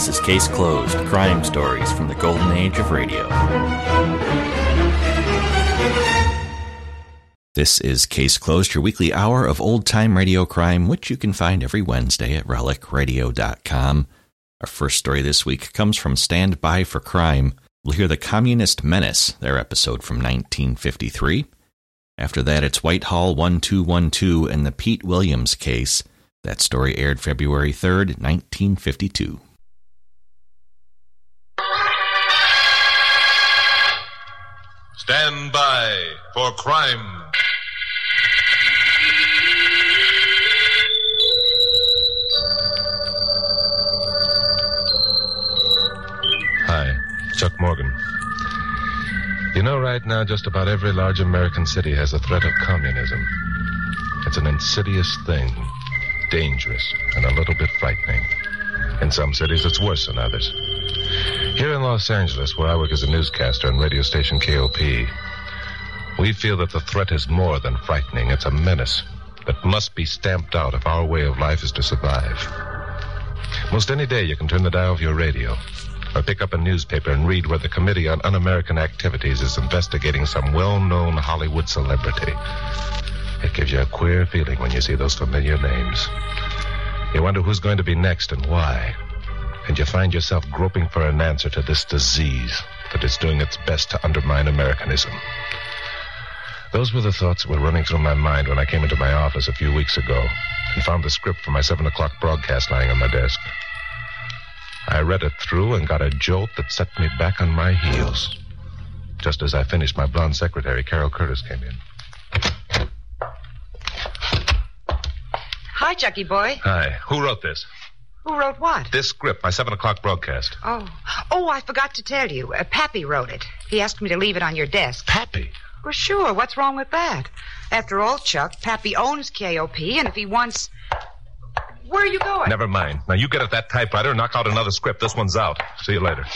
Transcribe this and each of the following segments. This is Case Closed, crime stories from the golden age of radio. This is Case Closed, your weekly hour of old-time radio crime, which you can find every Wednesday at relicradio.com. Our first story this week comes from Stand By for Crime. We'll hear The Communist Menace, their episode from 1953. After that, it's Whitehall 1212 and The Pete Williams Case. That story aired February 3rd, 1952. Stand by for crime. Hi, Chuck Morgan. You know, right now, just about every large American city has the threat of communism. It's an insidious thing, dangerous, and a little bit frightening. In some cities, it's worse than others. Here in Los Angeles, where I work as a newscaster on radio station KOP, we feel that the threat is more than frightening. It's a menace that must be stamped out if our way of life is to survive. Most any day, you can turn the dial of your radio or pick up a newspaper and read where the Committee on Un-American Activities is investigating some well-known Hollywood celebrity. It gives you a queer feeling when you see those familiar names. You wonder who's going to be next and why. And you find yourself groping for an answer to this disease that is doing its best to undermine Americanism. Those were the thoughts that were running through my mind when I came into my office a few weeks ago and found the script for my 7 o'clock broadcast lying on my desk. I read it through and got a jolt that set me back on my heels. Just as I finished, my blonde secretary, Carol Curtis, came in. Hi, Chucky boy. Hi. Who wrote this? Who wrote what? This script, my 7 o'clock broadcast. Oh, I forgot to tell you. Pappy wrote it. He asked me to leave it on your desk. Pappy? Well, sure. What's wrong with that? After all, Chuck, Pappy owns KOP, and if he wants... Where are you going? Never mind. Now, you get at that typewriter and knock out another script. This one's out. See you later.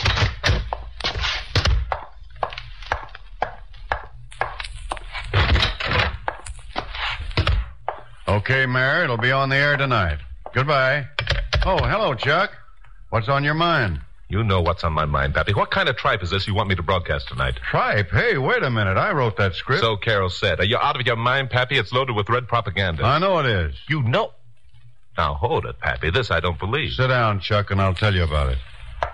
Okay, Mayor, it'll be on the air tonight. Goodbye. Oh, hello, Chuck. What's on your mind? You know what's on my mind, Pappy. What kind of tripe is this you want me to broadcast tonight? Tripe? Hey, wait a minute. I wrote that script. So Carol said. Are you out of your mind, Pappy? It's loaded with red propaganda. I know it is. You know... Now, hold it, Pappy. This I don't believe. Sit down, Chuck, and I'll tell you about it.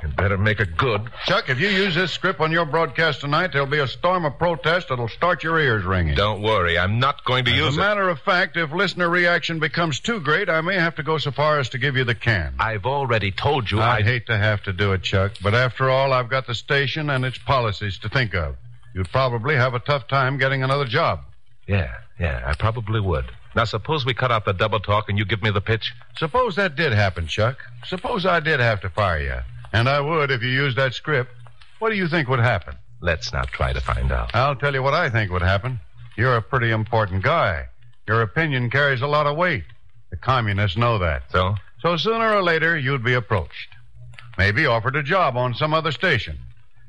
You'd better make it good. Chuck, if you use this script on your broadcast tonight, there'll be a storm of protest that'll start your ears ringing. Don't worry. I'm not going to use it. As a matter of fact, if listener reaction becomes too great, I may have to go so far as to give you the can. I've already told you I'd hate to have to do it, Chuck, but after all, I've got the station and its policies to think of. You'd probably have a tough time getting another job. Yeah, I probably would. Now, suppose we cut out the double talk and you give me the pitch? Suppose that did happen, Chuck. Suppose I did have to fire you. And I would if you used that script. What do you think would happen? Let's not try to find out. I'll tell you what I think would happen. You're a pretty important guy. Your opinion carries a lot of weight. The communists know that. So sooner or later, you'd be approached. Maybe offered a job on some other station.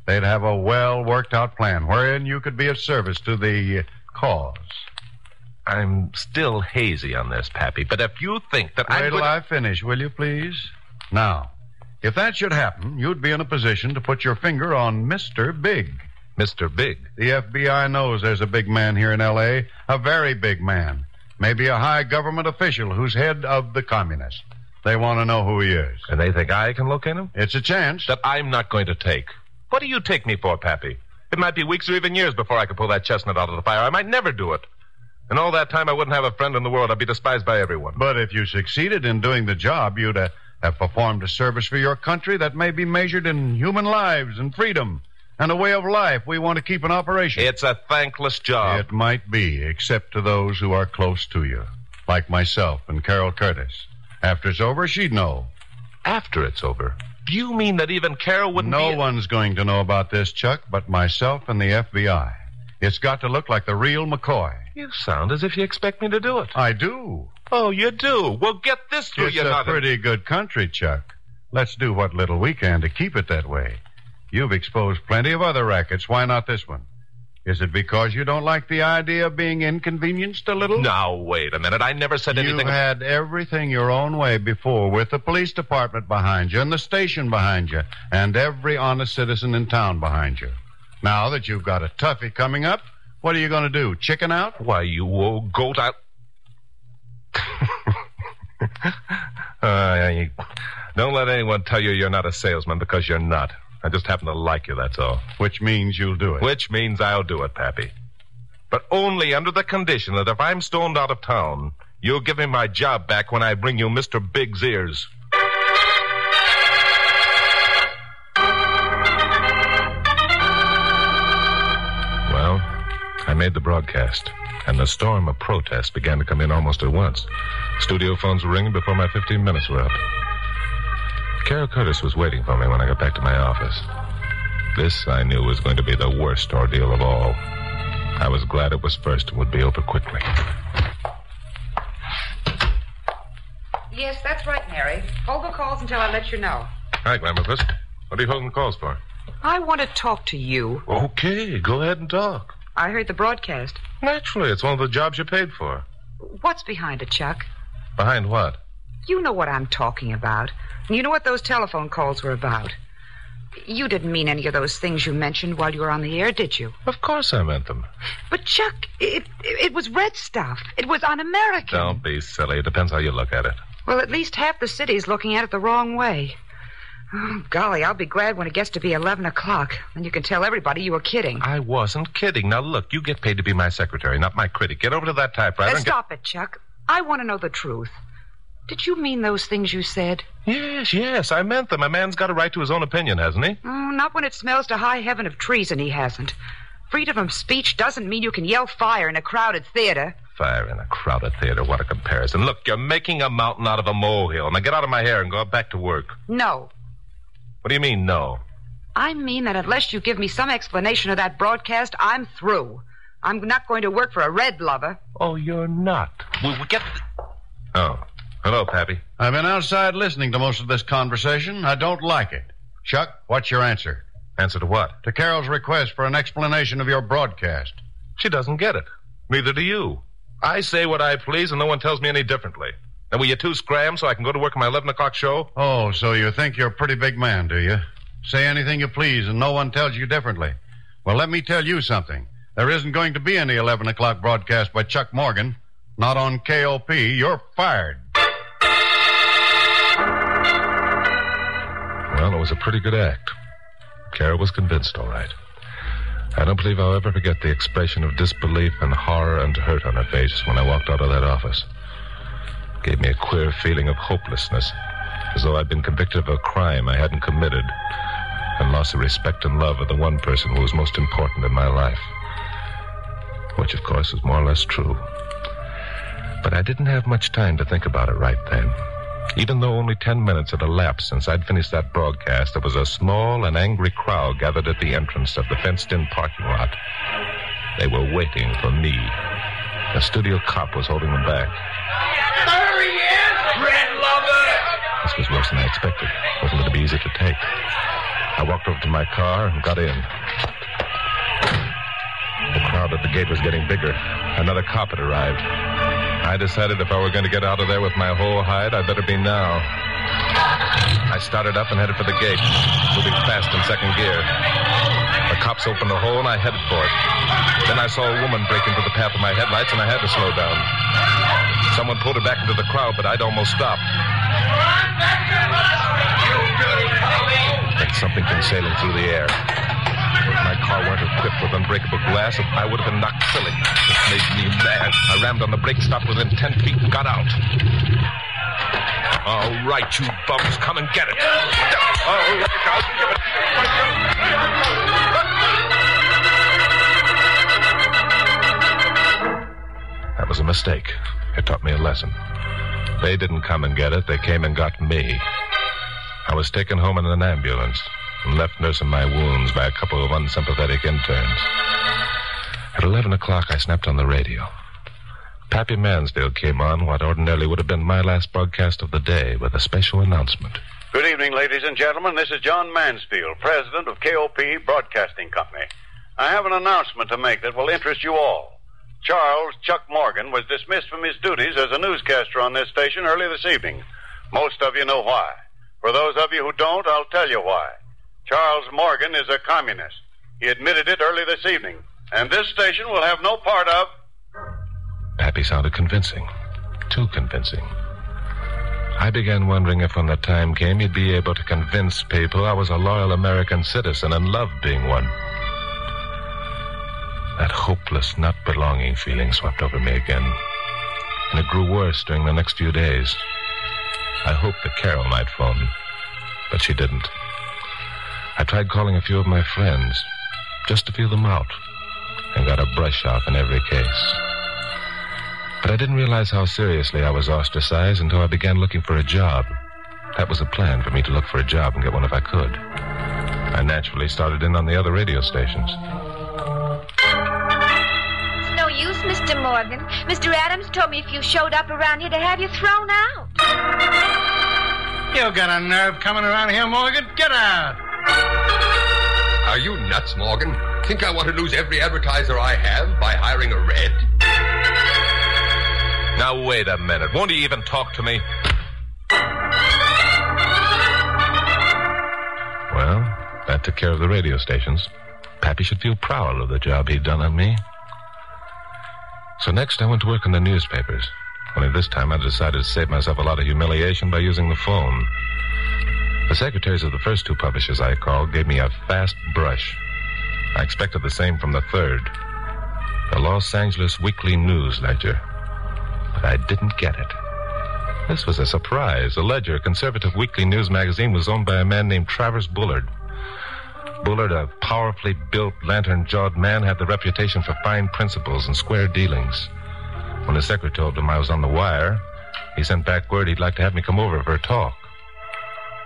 They'd have a well-worked-out plan wherein you could be of service to the cause. I'm still hazy on this, Pappy, but if you think that I... Wait till I finish, will you, please? Now, if that should happen, you'd be in a position to put your finger on Mr. Big. Mr. Big? The FBI knows there's a big man here in L.A., a very big man. Maybe a high government official who's head of the communists. They want to know who he is. And they think I can locate him? It's a chance. That I'm not going to take. What do you take me for, Pappy? It might be weeks or even years before I could pull that chestnut out of the fire. I might never do it. And all that time, I wouldn't have a friend in the world. I'd be despised by everyone. But if you succeeded in doing the job, you'd have performed a service for your country that may be measured in human lives and freedom and a way of life we want to keep in operation. It's a thankless job. It might be, except to those who are close to you, like myself and Carol Curtis. After it's over, she'd know. After it's over? Do you mean that even Carol wouldn't know? No one's going to know about this, Chuck, but myself and the FBI. It's got to look like the real McCoy. You sound as if you expect me to do it. I do. Oh, you do? Well, get this through you. It's a pretty good country, Chuck. Let's do what little we can to keep it that way. You've exposed plenty of other rackets. Why not this one? Is it because you don't like the idea of being inconvenienced a little? Now, wait a minute. I never said anything. You had everything your own way before, with the police department behind you and the station behind you and every honest citizen in town behind you. Now that you've got a toughie coming up, what are you going to do, chicken out? Why, you old goat, I'll... Don't let anyone tell you you're not a salesman, because you're not. I just happen to like you, that's all. Which means you'll do it. Which means I'll do it, Pappy. But only under the condition that if I'm stoned out of town, you'll give me my job back when I bring you Mr. Big's ears. Well, I made the broadcast, and the storm of protest began to come in almost at once. Studio phones were ringing before my 15 minutes were up. Carol Curtis was waiting for me when I got back to my office. This, I knew, was going to be the worst ordeal of all. I was glad it was first and would be over quickly. Yes, that's right, Mary. Hold the calls until I let you know. Hi, Glamorous. What are you holding the calls for? I want to talk to you. Okay, go ahead and talk. I heard the broadcast. Naturally, it's one of the jobs you paid for. What's behind it, Chuck? Behind what? You know what I'm talking about. You know what those telephone calls were about. You didn't mean any of those things you mentioned while you were on the air, did you? Of course I meant them. But, Chuck, it was red stuff. It was un-American. Don't be silly. It depends how you look at it. Well, at least half the city's looking at it the wrong way. Oh, golly, I'll be glad when it gets to be 11 o'clock. Then you can tell everybody you were kidding. I wasn't kidding. Now, look, you get paid to be my secretary, not my critic. Get over to that typewriter and stop it, Chuck. I want to know the truth. Did you mean those things you said? Yes, I meant them. A man's got a right to his own opinion, hasn't he? Not when it smells to high heaven of treason, he hasn't. Freedom of speech doesn't mean you can yell fire in a crowded theater. Fire in a crowded theater, what a comparison. Look, you're making a mountain out of a molehill. Now get out of my hair and go back to work. No. What do you mean, no? I mean that unless you give me some explanation of that broadcast, I'm through. I'm not going to work for a red lover. Oh, you're not. We'll get... Oh. Hello, Pappy. I've been outside listening to most of this conversation. I don't like it. Chuck, what's your answer? Answer to what? To Carol's request for an explanation of your broadcast. She doesn't get it. Neither do you. I say what I please, and no one tells me any differently. Now, will you two scram so I can go to work on my 11 o'clock show? Oh, so you think you're a pretty big man, do you? Say anything you please, and no one tells you differently. Well, let me tell you something. There isn't going to be any 11 o'clock broadcast by Chuck Morgan. Not on KOP. You're fired. Well, it was a pretty good act. Carol was convinced, all right. I don't believe I'll ever forget the expression of disbelief and horror and hurt on her face when I walked out of that office. It gave me a queer feeling of hopelessness, as though I'd been convicted of a crime I hadn't committed and lost the respect and love of the one person who was most important in my life, which, of course, was more or less true. But I didn't have much time to think about it right then. Even though only 10 minutes had elapsed since I'd finished that broadcast, there was a small and angry crowd gathered at the entrance of the fenced-in parking lot. They were waiting for me. A studio cop was holding them back. There he is, red lover! This was worse than I expected. It wasn't going to be easy to take. I walked over to my car and got in. The crowd at the gate was getting bigger. Another cop had arrived. I decided if I were going to get out of there with my whole hide, I'd better be now. I started up and headed for the gate, moving fast in second gear. The cops opened a hole, and I headed for it. Then I saw a woman break into the path of my headlights, and I had to slow down. Someone pulled her back into the crowd, but I'd almost stopped. Then something came sailing through the air. If my car weren't equipped with unbreakable glass, I would have been knocked silly. This made me mad. I rammed on the brake, stopped within 10 feet, and got out. All right, you bums, come and get it. All right, I'll give it. That was a mistake. It taught me a lesson. They didn't come and get it. They came and got me. I was taken home in an ambulance and left nursing my wounds by a couple of unsympathetic interns. At 11 o'clock, I snapped on the radio. Pappy Mansfield came on what ordinarily would have been my last broadcast of the day with a special announcement. Good evening, ladies and gentlemen. This is John Mansfield, president of KOP Broadcasting Company. I have an announcement to make that will interest you all. Charles Chuck Morgan was dismissed from his duties as a newscaster on this station early this evening. Most of you know why. For those of you who don't, I'll tell you why. Charles Morgan is a communist. He admitted it early this evening. And this station will have no part of... Pappy sounded convincing. Too convincing. I began wondering if when the time came he'd be able to convince people I was a loyal American citizen and loved being one. That hopeless, not belonging feeling swept over me again. And it grew worse during the next few days. I hoped that Carol might phone, but she didn't. I tried calling a few of my friends, just to feel them out, and got a brush off in every case. But I didn't realize how seriously I was ostracized until I began looking for a job. That was the plan, for me to look for a job and get one if I could. I naturally started in on the other radio stations. It's no use, Mr. Morgan. Mr. Adams told me if you showed up around here to have you thrown out. You got a nerve coming around here, Morgan? Get out! Are you nuts, Morgan? Think I want to lose every advertiser I have by hiring a red? Now, wait a minute. Won't he even talk to me? Well, that took care of the radio stations. Pappy should feel proud of the job he'd done on me. So next I went to work in the newspapers. Only this time I decided to save myself a lot of humiliation by using the phone. The secretaries of the first two publishers I called gave me a fast brush. I expected the same from the third, the Los Angeles Weekly News Ledger. But I didn't get it. This was a surprise. The Ledger, a conservative weekly news magazine, was owned by a man named Travers Bullard. Bullard, a powerfully built, lantern-jawed man, had the reputation for fine principles and square dealings. When the secretary told him I was on the wire, he sent back word he'd like to have me come over for a talk.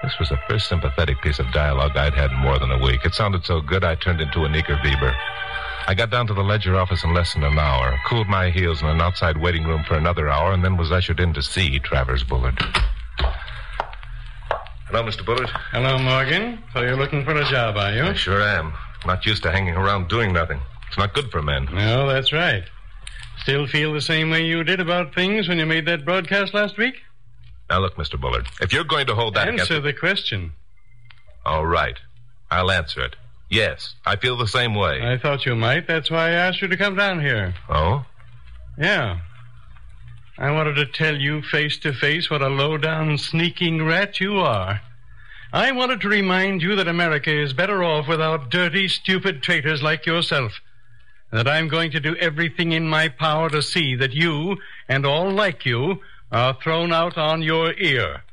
This was the first sympathetic piece of dialogue I'd had in more than a week. It sounded so good I turned into an eager Weber. I got down to the Ledger office in less than an hour, cooled my heels in an outside waiting room for another hour, and then was ushered in to see Travers Bullard. Hello, Mr. Bullard. Hello, Morgan. So you're looking for a job, are you? I sure am. Not used to hanging around doing nothing. It's not good for a man. No, that's right. Still feel the same way you did about things when you made that broadcast last week? Now, look, Mr. Bullard, if you're going to hold that against... Answer the question. All right. I'll answer it. Yes, I feel the same way. I thought you might. That's why I asked you to come down here. Oh? Yeah. I wanted to tell you face to face what a low-down, sneaking rat you are. I wanted to remind you that America is better off without dirty, stupid traitors like yourself. That I'm going to do everything in my power to see that you, and all like you, are thrown out on your ear.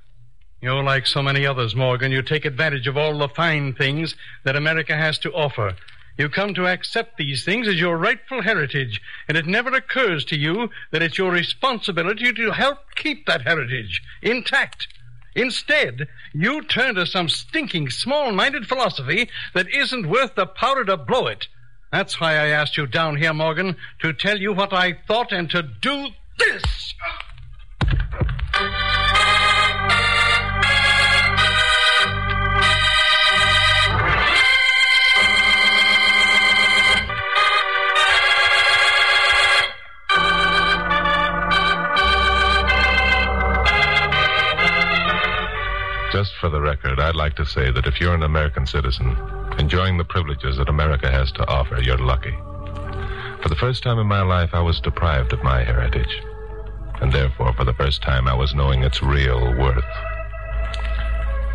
You're like so many others, Morgan. You take advantage of all the fine things that America has to offer. You come to accept these things as your rightful heritage, and it never occurs to you that it's your responsibility to help keep that heritage intact. Instead, you turn to some stinking, small-minded philosophy that isn't worth the powder to blow it. That's why I asked you down here, Morgan, to tell you what I thought and to do this. Just for the record, I'd like to say that if you're an American citizen, enjoying the privileges that America has to offer, you're lucky. For the first time in my life, I was deprived of my heritage. And therefore, for the first time, I was knowing its real worth.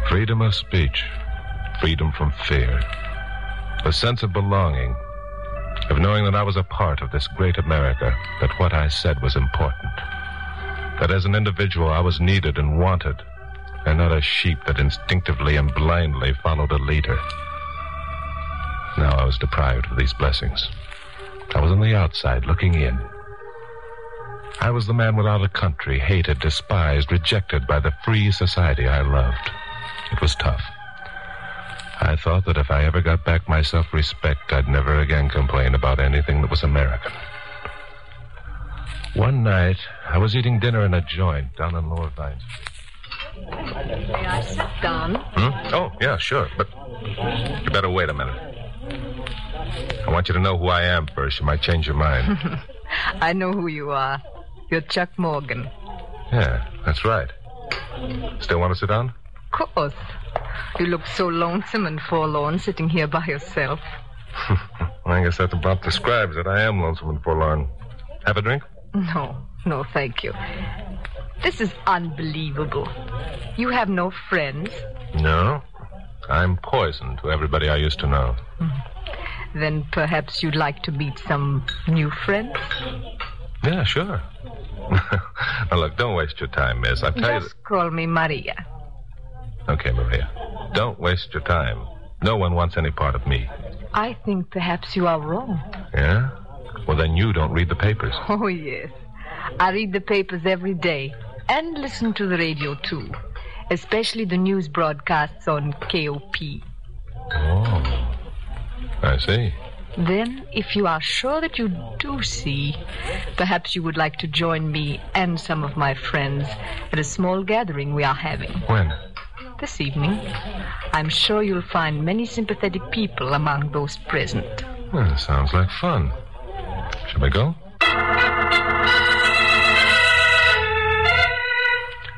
Freedom of speech. Freedom from fear. A sense of belonging. Of knowing that I was a part of this great America. That what I said was important. That as an individual, I was needed and wanted. And not a sheep that instinctively and blindly followed a leader. Now I was deprived of these blessings. I was on the outside looking in. I was the man without a country, hated, despised, rejected by the free society I loved. It was tough. I thought that if I ever got back my self-respect, I'd never again complain about anything that was American. One night, I was eating dinner in a joint down on Lower Vine Street. May I sit down? Oh, yeah, sure. But you better wait a minute. I want you to know who I am first. You might change your mind. I know who you are. You're Chuck Morgan. Yeah, that's right. Still want to sit down? Of course. You look so lonesome and forlorn sitting here by yourself. I guess that about describes it. I am lonesome and forlorn. Have a drink? No, thank you. This is unbelievable. You have no friends? No. I'm poison to everybody I used to know. Then perhaps you'd like to meet some new friends? Yeah, sure. Now, look, don't waste your time, miss. I'll tell you... Just call me Maria. Okay, Maria. Don't waste your time. No one wants any part of me. I think perhaps you are wrong. Yeah? Well, then you don't read the papers. Oh, yes. I read the papers every day and listen to the radio, too. Especially the news broadcasts on KOP. Oh, I see. Then, if you are sure that you do see, perhaps you would like to join me and some of my friends at a small gathering we are having. When? This evening. I'm sure you'll find many sympathetic people among those present. Well, it sounds like fun. Shall we go?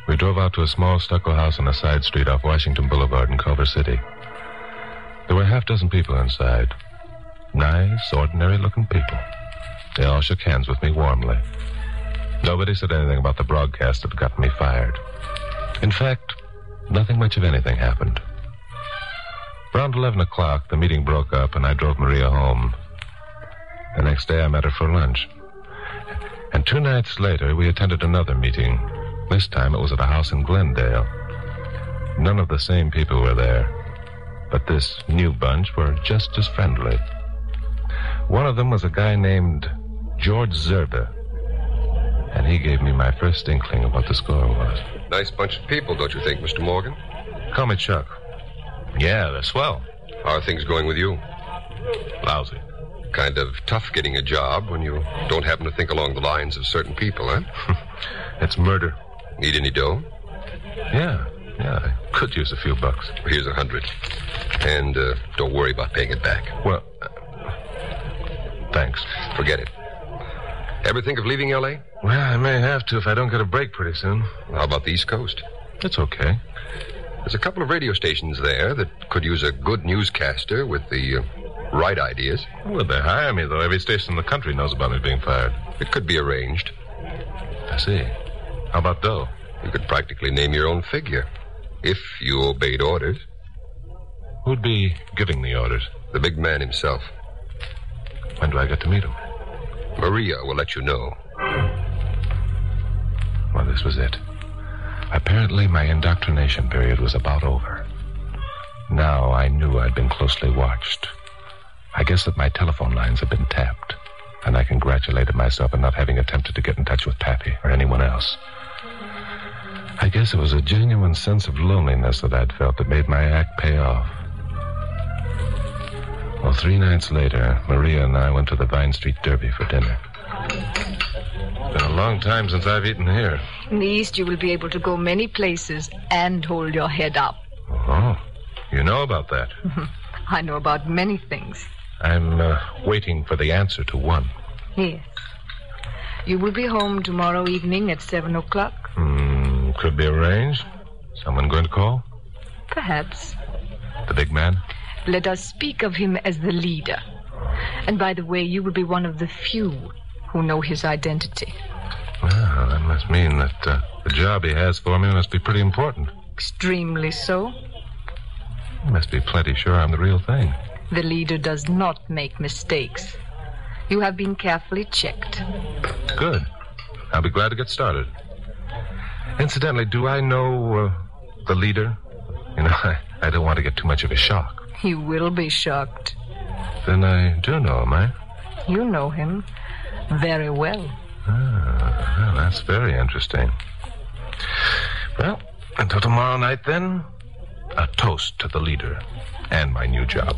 We drove out to a small stucco house on a side street off Washington Boulevard in Culver City. There were a half-dozen people inside. Nice, ordinary-looking people. They all shook hands with me warmly. Nobody said anything about the broadcast that got me fired. In fact, nothing much of anything happened. Around 11 o'clock, the meeting broke up, and I drove Maria home. The next day, I met her for lunch. And 2 nights later, we attended another meeting. This time, it was at a house in Glendale. None of the same people were there, but this new bunch were just as friendly. One of them was a guy named George Zerba, and he gave me my first inkling of what the score was. Nice bunch of people, don't you think, Mr. Morgan? Call me Chuck. Yeah, they're swell. How are things going with you? Lousy. Kind of tough getting a job when you don't happen to think along the lines of certain people, huh? It's murder. Need any dough? Yeah, I could use a few bucks. Well, here's 100. And don't worry about paying it back. Well, thanks. Forget it. Ever think of leaving L.A.? Well, I may have to if I don't get a break pretty soon. How about the East Coast? That's okay. There's a couple of radio stations there that could use a good newscaster with the right ideas. Would they hire me, though? Every station in the country knows about me being fired. It could be arranged. I see. How about dough? You could practically name your own figure, if you obeyed orders. Who'd be giving the orders? The big man himself. When do I get to meet him? Maria will let you know. Well, this was it. Apparently, my indoctrination period was about over. Now I knew I'd been closely watched. I guess that my telephone lines had been tapped, and I congratulated myself on not having attempted to get in touch with Pappy or anyone else. I guess it was a genuine sense of loneliness that I'd felt that made my act pay off. Well, 3 nights later, Maria and I went to the Vine Street Derby for dinner. It's been a long time since I've eaten here. In the East, you will be able to go many places and hold your head up. Oh, you know about that. I know about many things. I'm waiting for the answer to one. Yes. You will be home tomorrow evening at 7 o'clock? Could be arranged. Someone going to call? Perhaps. The big man? Let us speak of him as the leader. And by the way, you will be one of the few who know his identity. Well, that must mean that the job he has for me must be pretty important. Extremely so. You must be plenty sure I'm the real thing. The leader does not make mistakes. You have been carefully checked. Good. I'll be glad to get started. Incidentally, do I know the leader? You know, I don't want to get too much of a shock. You will be shocked. Then I do know him, eh? You know him. Very well. Ah, well, that's very interesting. Well, until tomorrow night, then, a toast to the leader and my new job.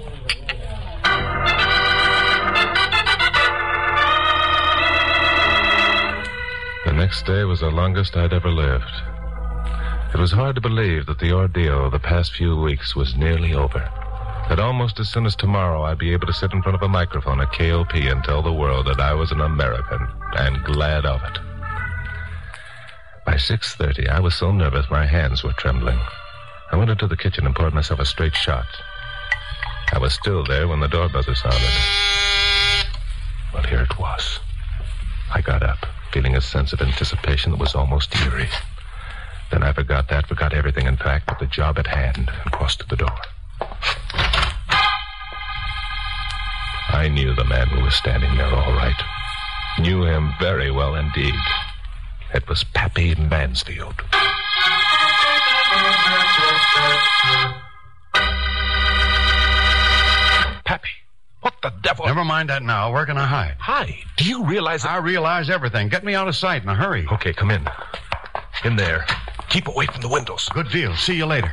The next day was the longest I'd ever lived. It was hard to believe that the ordeal of the past few weeks was nearly over. that almost as soon as tomorrow I'd be able to sit in front of a microphone at KOP and tell the world that I was an American, and glad of it. By 6:30, I was so nervous my hands were trembling. I went into the kitchen and poured myself a straight shot. I was still there when the door buzzer sounded. Well, here it was. I got up, feeling a sense of anticipation that was almost eerie. Then I forgot everything, in fact, but the job at hand, and crossed to the door. I knew the man who was standing there all right. Knew him very well indeed. It was Pappy Mansfield. Pappy, what the devil? Never mind that now. Where can I hide? Hide? Do you realize that... I realize everything. Get me out of sight in a hurry. Okay, come in. In there. Keep away from the windows. Good deal. See you later.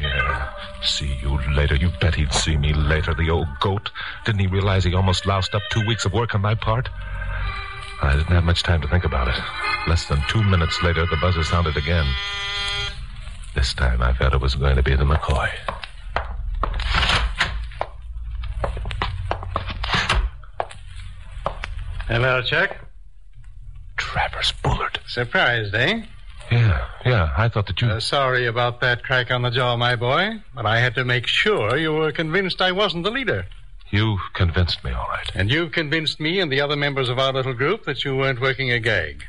Yeah, see you later. You bet he'd see me later, the old goat. Didn't he realize he almost loused up 2 weeks of work on my part? I didn't have much time to think about it. Less than 2 minutes later, the buzzer sounded again. This time, I felt it was going to be the McCoy. Hello, Chuck. Travers Bullard. Surprised, eh? Yeah, I thought that you... Sorry about that crack on the jaw, my boy. But I had to make sure you were convinced I wasn't the leader. You convinced me, all right. And you convinced me and the other members of our little group that you weren't working a gag.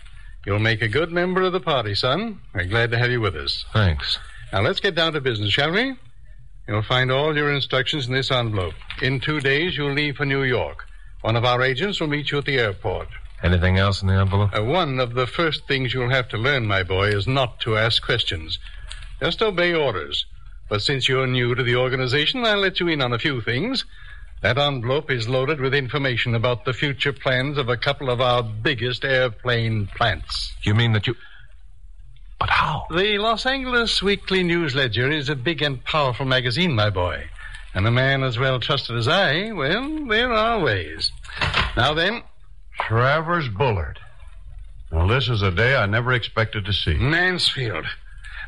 You'll make a good member of the party, son. We're glad to have you with us. Thanks. Now, let's get down to business, shall we? You'll find all your instructions in this envelope. In 2 days, you'll leave for New York. One of our agents will meet you at the airport. Anything else in the envelope? One of the first things you'll have to learn, my boy, is not to ask questions. Just obey orders. But since you're new to the organization, I'll let you in on a few things. That envelope is loaded with information about the future plans of a couple of our biggest airplane plants. You mean that you... But how? The Los Angeles Weekly News Ledger is a big and powerful magazine, my boy. And a man as well trusted as I, well, there are ways. Now then... Travers Bullard. Well, this is a day I never expected to see. Mansfield.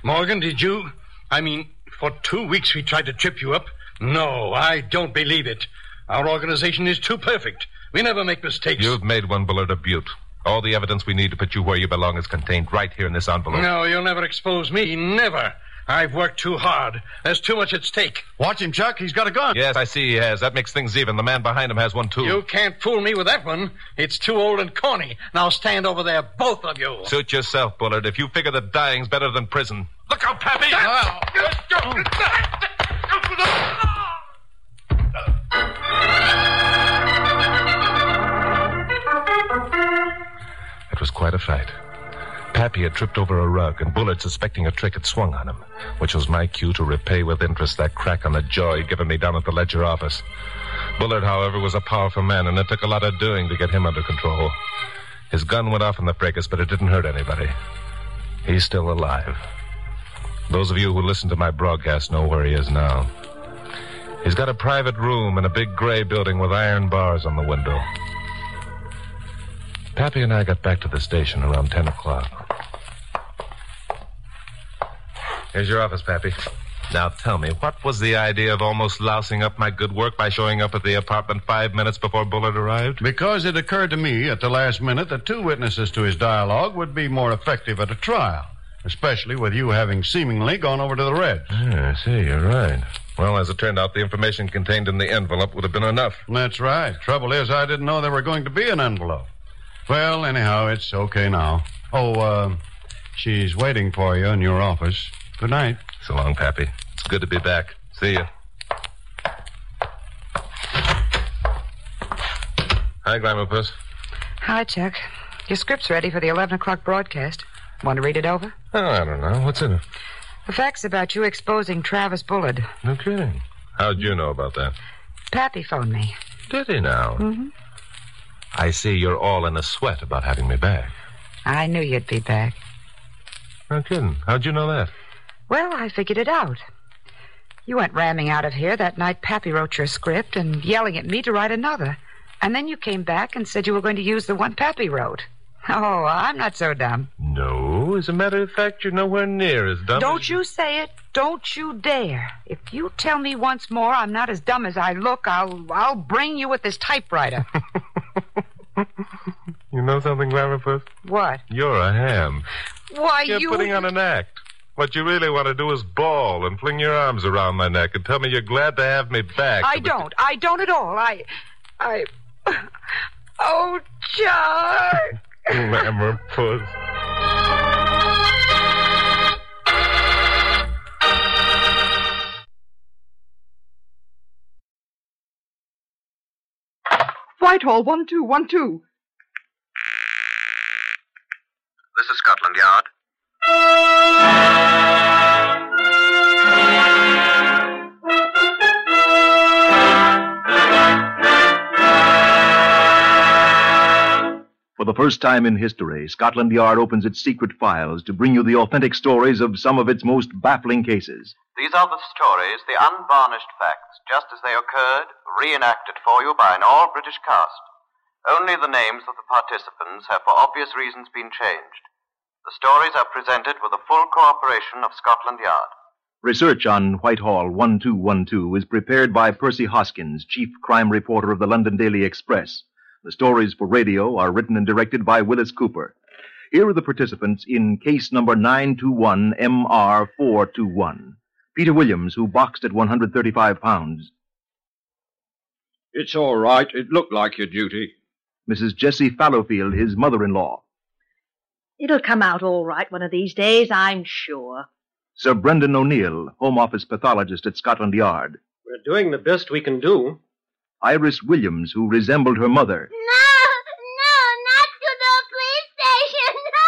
Morgan, did you... I mean, for 2 weeks we tried to trip you up. No, I don't believe it. Our organization is too perfect. We never make mistakes. You've made one, Bullard, a beaut. All the evidence we need to put you where you belong is contained right here in this envelope. No, you'll never expose me. Never. I've worked too hard. There's too much at stake. Watch him, Chuck. He's got a gun. Yes, I see he has. That makes things even. The man behind him has one, too. You can't fool me with that one. It's too old and corny. Now stand over there, both of you. Suit yourself, Bullard, if you figure that dying's better than prison. Look out, Pappy! It was quite a fight. Pappy had tripped over a rug, and Bullard, suspecting a trick, had swung on him, which was my cue to repay with interest that crack on the jaw he'd given me down at the Ledger office. Bullard, however, was a powerful man, and it took a lot of doing to get him under control. His gun went off in the fracas, but it didn't hurt anybody. He's still alive. Those of you who listen to my broadcast know where he is now. He's got a private room in a big gray building with iron bars on the window. Pappy and I got back to the station around 10 o'clock. Here's your office, Pappy. Now tell me, what was the idea of almost lousing up my good work by showing up at the apartment 5 minutes before Bullard arrived? Because it occurred to me at the last minute that two witnesses to his dialogue would be more effective at a trial, especially with you having seemingly gone over to the Reds. Yeah, I see, you're right. Well, as it turned out, the information contained in the envelope would have been enough. That's right. Trouble is, I didn't know there were going to be an envelope. Well, anyhow, it's okay now. She's waiting for you in your office. Good night. So long, Pappy. It's good to be back. See you. Hi, Glamour Puss. Hi, Chuck. Your script's ready for the 11 o'clock broadcast. Want to read it over? Oh, I don't know. What's in it? The facts about you exposing Travers Bullard. No kidding. How'd you know about that? Pappy phoned me. Did he now? Mm-hmm. I see you're all in a sweat about having me back. I knew you'd be back. No kidding. How'd you know that? Well, I figured it out. You went ramming out of here that night Pappy wrote your script and yelling at me to write another. And then you came back and said you were going to use the one Pappy wrote. Oh, I'm not so dumb. No, As a matter of fact, you're nowhere near as dumb as... Don't you say it. Don't you dare. If you tell me once more I'm not as dumb as I look, I'll brain you with this typewriter. You know something, Larrapus? What? You're a ham. Why, You're putting on an act. What you really want to do is bawl and fling your arms around my neck and tell me you're glad to have me back. I don't. I don't at all. I... Oh, Chuck! Larrapus. Whitehall 1212. This is Scotland Yard. For the first time in history, Scotland Yard opens its secret files to bring you the authentic stories of some of its most baffling cases. These are the stories, the unvarnished facts, just as they occurred, reenacted for you by an all-British cast. Only the names of the participants have, for obvious reasons, been changed. The stories are presented with the full cooperation of Scotland Yard. Research on Whitehall 1212 is prepared by Percy Hoskins, chief crime reporter of the London Daily Express. The stories for radio are written and directed by Willis Cooper. Here are the participants in case number 921-MR421. Peter Williams, who boxed at 135 pounds. It's all right. It looked like your duty. Mrs. Jessie Fallowfield, his mother-in-law. It'll come out all right one of these days, I'm sure. Sir Brendan O'Neill, Home Office pathologist at Scotland Yard. We're doing the best we can do. Iris Williams, who resembled her mother. No, not to the police station, no!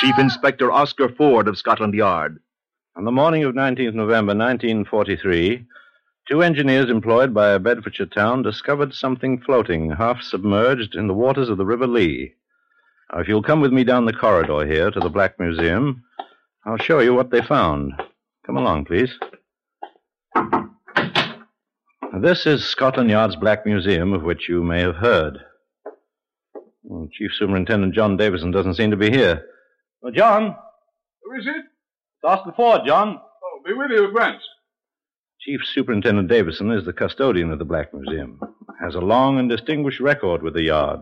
Chief Inspector Oscar Ford of Scotland Yard. On the morning of 19th November 1943... two engineers employed by a Bedfordshire town discovered something floating, half-submerged in the waters of the River Lea. Now, if you'll come with me down the corridor here to the Black Museum, I'll show you what they found. Come along, please. Now, this is Scotland Yard's Black Museum, of which you may have heard. Well, Chief Superintendent John Davison doesn't seem to be here. Well, John. Who is it? It's Oscar Ford, John. Oh, be with you at once. Chief Superintendent Davison is the custodian of the Black Museum. Has a long and distinguished record with the Yard.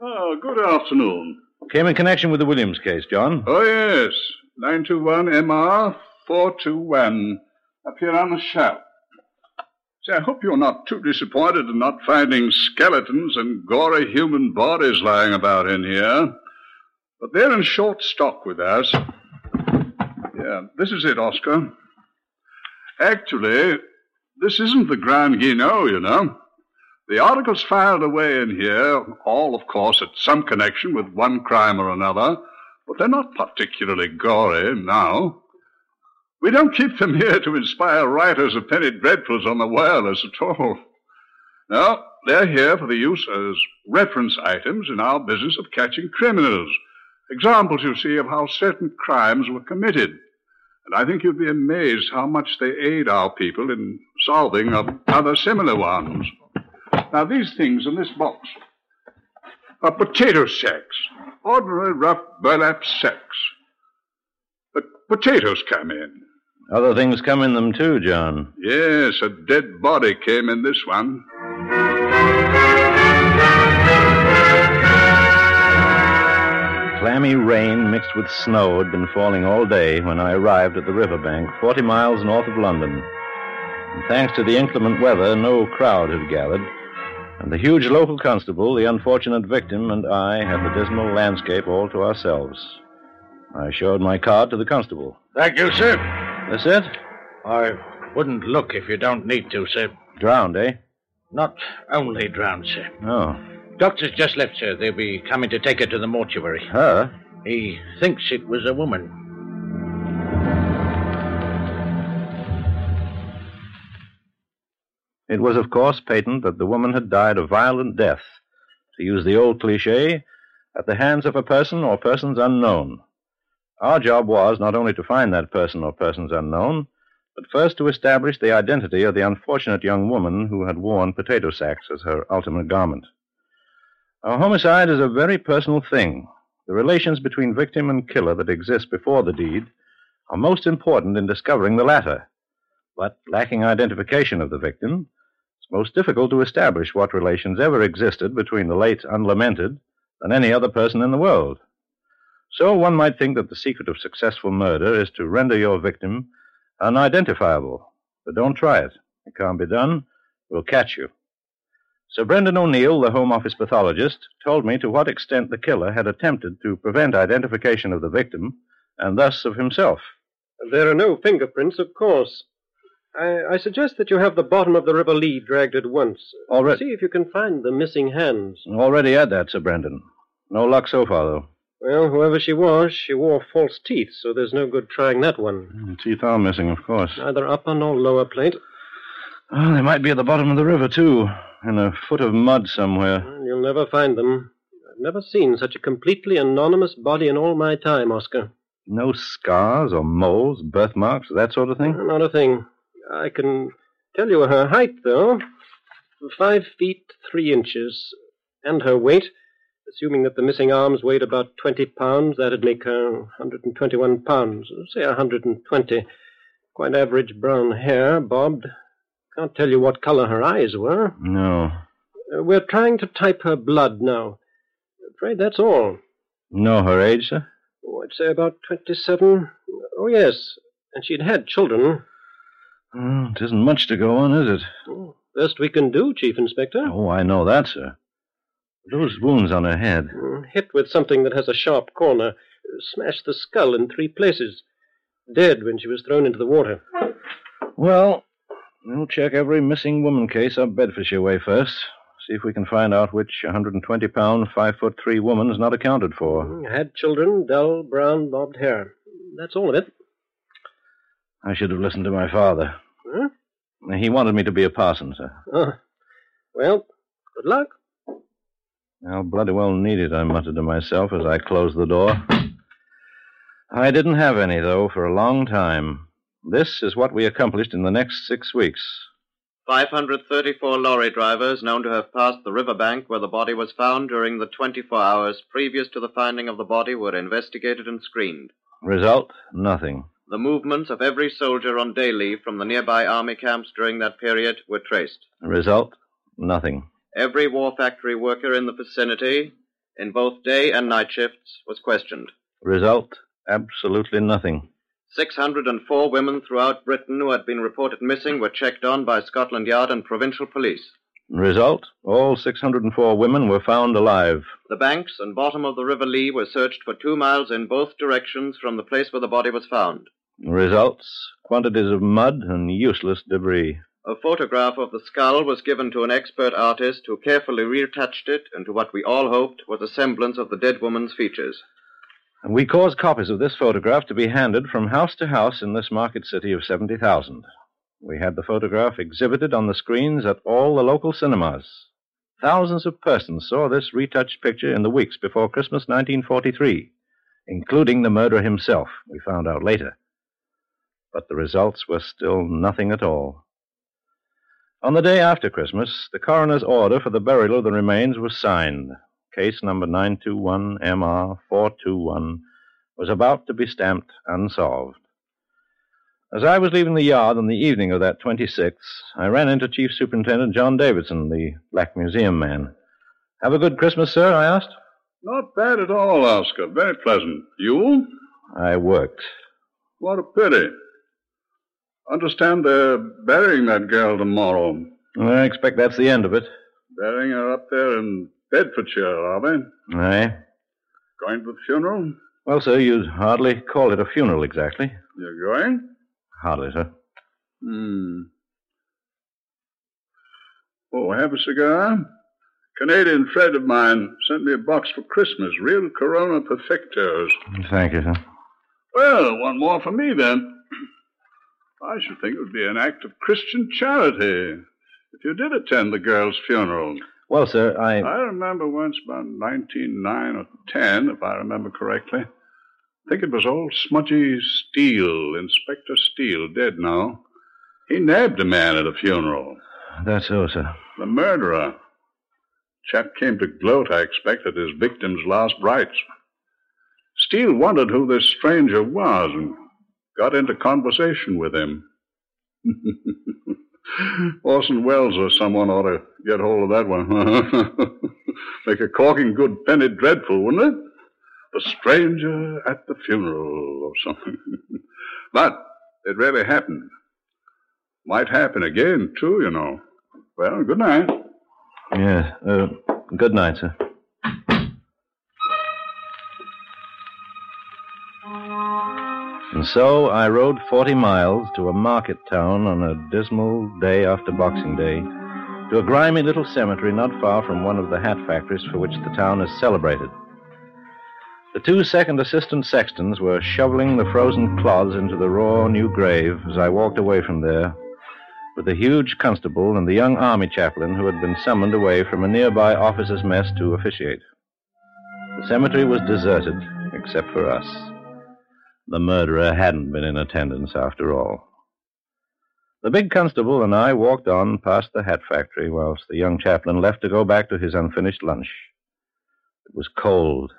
Oh, good afternoon. Came in connection with the Williams case, John. Oh, yes. 921-MR421. Up here on the shelf. Say, I hope you're not too disappointed in not finding skeletons and gory human bodies lying about in here. But they're in short stock with us. Yeah, this is it, Oscar. Actually, this isn't the Grand Guignol, you know. The articles filed away in here, all, of course, at some connection with one crime or another, but they're not particularly gory now. We don't keep them here to inspire writers of penny dreadfuls on the wireless at all. No, they're here for the use as reference items in our business of catching criminals. Examples, you see, of how certain crimes were committed. And I think you'd be amazed how much they aid our people in solving of other similar ones. Now, these things in this box are potato sacks, ordinary rough burlap sacks. But potatoes come in. Other things come in them too, John. Yes, a dead body came in this one. Clammy rain mixed with snow had been falling all day when I arrived at the riverbank, 40 miles north of London. And thanks to the inclement weather, no crowd had gathered, and the huge local constable, the unfortunate victim, and I had the dismal landscape all to ourselves. I showed my card to the constable. Thank you, sir. That's it? I wouldn't look if you don't need to, sir. Drowned, eh? Not only drowned, sir. Oh. Doctor's just left, sir. They'll be coming to take her to the mortuary. Her? He thinks it was a woman. It was, of course, patent that the woman had died a violent death, to use the old cliché, at the hands of a person or persons unknown. Our job was not only to find that person or persons unknown, but first to establish the identity of the unfortunate young woman who had worn potato sacks as her ultimate garment. A homicide is a very personal thing. The relations between victim and killer that exist before the deed are most important in discovering the latter. But lacking identification of the victim, it's most difficult to establish what relations ever existed between the late unlamented and any other person in the world. So one might think that the secret of successful murder is to render your victim unidentifiable. But don't try it. It can't be done. We'll catch you. Sir Brendan O'Neill, the Home Office pathologist, told me to what extent the killer had attempted to prevent identification of the victim, and thus of himself. There are no fingerprints, of course. I suggest that you have the bottom of the River Lea dragged at once. Already. See if you can find the missing hands. Already had that, Sir Brendan. No luck so far, though. Well, whoever she wore false teeth, so there's no good trying that one. Teeth are missing, of course. Neither upper nor lower plate. Oh, they might be at the bottom of the river, too. In a foot of mud somewhere. Well, you'll never find them. I've never seen such a completely anonymous body in all my time, Oscar. No scars or moles, birthmarks, that sort of thing? Not a thing. I can tell you her height, though. 5 feet 3 inches. And her weight. Assuming that the missing arms weighed about 20 pounds, that'd make her 121 pounds. Say 120. Quite average brown hair, bobbed. Can't tell you what color her eyes were. No. We're trying to type her blood now. I'm afraid that's all. Know her age, sir? Oh, I'd say about 27. Oh, yes. And she'd had children. Well, it isn't much to go on, is it? Oh, best we can do, Chief Inspector. Oh, I know that, sir. Those wounds on her head. Hit with something that has a sharp corner. Smashed the skull in 3 places. Dead when she was thrown into the water. Well... we'll check every missing woman case up Bedfordshire way first. See if we can find out which 120-pound, 5'3" woman is not accounted for. Had children, dull, brown, bobbed hair. That's all of it. I should have listened to my father. Huh? He wanted me to be a parson, sir. Oh. Well, good luck. I'll bloody well need it, I muttered to myself as I closed the door. I didn't have any, though, for a long time. This is what we accomplished in the next 6 weeks. 534 lorry drivers known to have passed the riverbank where the body was found during the 24 hours previous to the finding of the body were investigated and screened. Result, nothing. The movements of every soldier on day leave from the nearby army camps during that period were traced. Result, nothing. Every war factory worker in the vicinity, in both day and night shifts, was questioned. Result, absolutely nothing. 604 women throughout Britain who had been reported missing were checked on by Scotland Yard and provincial police. Result, all 604 women were found alive. The banks and bottom of the River Lea were searched for 2 miles in both directions from the place where the body was found. Results, quantities of mud and useless debris. A photograph of the skull was given to an expert artist who carefully reattached it into what we all hoped was a semblance of the dead woman's features. And we caused copies of this photograph to be handed from house to house in this market city of 70,000. We had the photograph exhibited on the screens at all the local cinemas. Thousands of persons saw this retouched picture in the weeks before Christmas 1943, including the murderer himself, we found out later. But the results were still nothing at all. On the day after Christmas, the coroner's order for the burial of the remains was signed. Case number 921 MR 421 was about to be stamped unsolved. As I was leaving the yard on the evening of that 26th, I ran into Chief Superintendent John Davison, the Black Museum man. Have a good Christmas, sir, I asked. Not bad at all, Oscar. Very pleasant. You? I worked. What a pity. Understand they're burying that girl tomorrow. I expect that's the end of it. Burying her up there in Bedfordshire, are they? Aye. Going to the funeral? Well, sir, you'd hardly call it a funeral, exactly. You're going? Hardly, sir. Oh, have a cigar? Canadian friend of mine sent me a box for Christmas. Real Corona Perfectos. Thank you, sir. Well, one more for me, then. I should think it would be an act of Christian charity if you did attend the girl's funeral. Well, sir, I remember once about 1909 or 10, if I remember correctly. I think it was old Smudgy Steele, Inspector Steele, dead now. He nabbed a man at a funeral. That's so, sir. The murderer. Chap came to gloat, I expect, at his victim's last rites. Steele wondered who this stranger was and got into conversation with him. Orson Welles or someone ought to get hold of that one. Make a corking good penny dreadful, wouldn't it? The stranger at the funeral or something. But it really happened. Might happen again, too, you know. Well, good night. Yeah, good night, sir. And so I rode 40 miles to a market town on a dismal day after Boxing Day, to a grimy little cemetery not far from one of the hat factories for which the town is celebrated. The two second assistant sextons were shoveling the frozen clods into the raw new grave as I walked away from there, with the huge constable and the young army chaplain who had been summoned away from a nearby officers' mess to officiate. The cemetery was deserted, except for us. The murderer hadn't been in attendance after all. The big constable and I walked on past the hat factory whilst the young chaplain left to go back to his unfinished lunch. It was cold.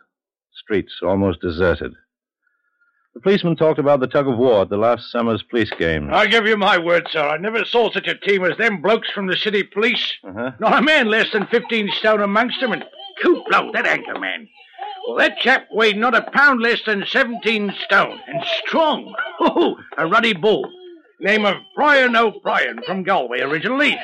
Streets almost deserted. The policeman talked about the tug-of-war at the last summer's police game. I'll give you my word, sir. I never saw such a team as them blokes from the city police. Uh-huh. Not a man less than 15 stone amongst them, and coup blow, that anchor man. Well, that chap weighed not a pound less than 17 stone, and strong. Oh, a ruddy bull. Name of Brian O'Brien, from Galway originally.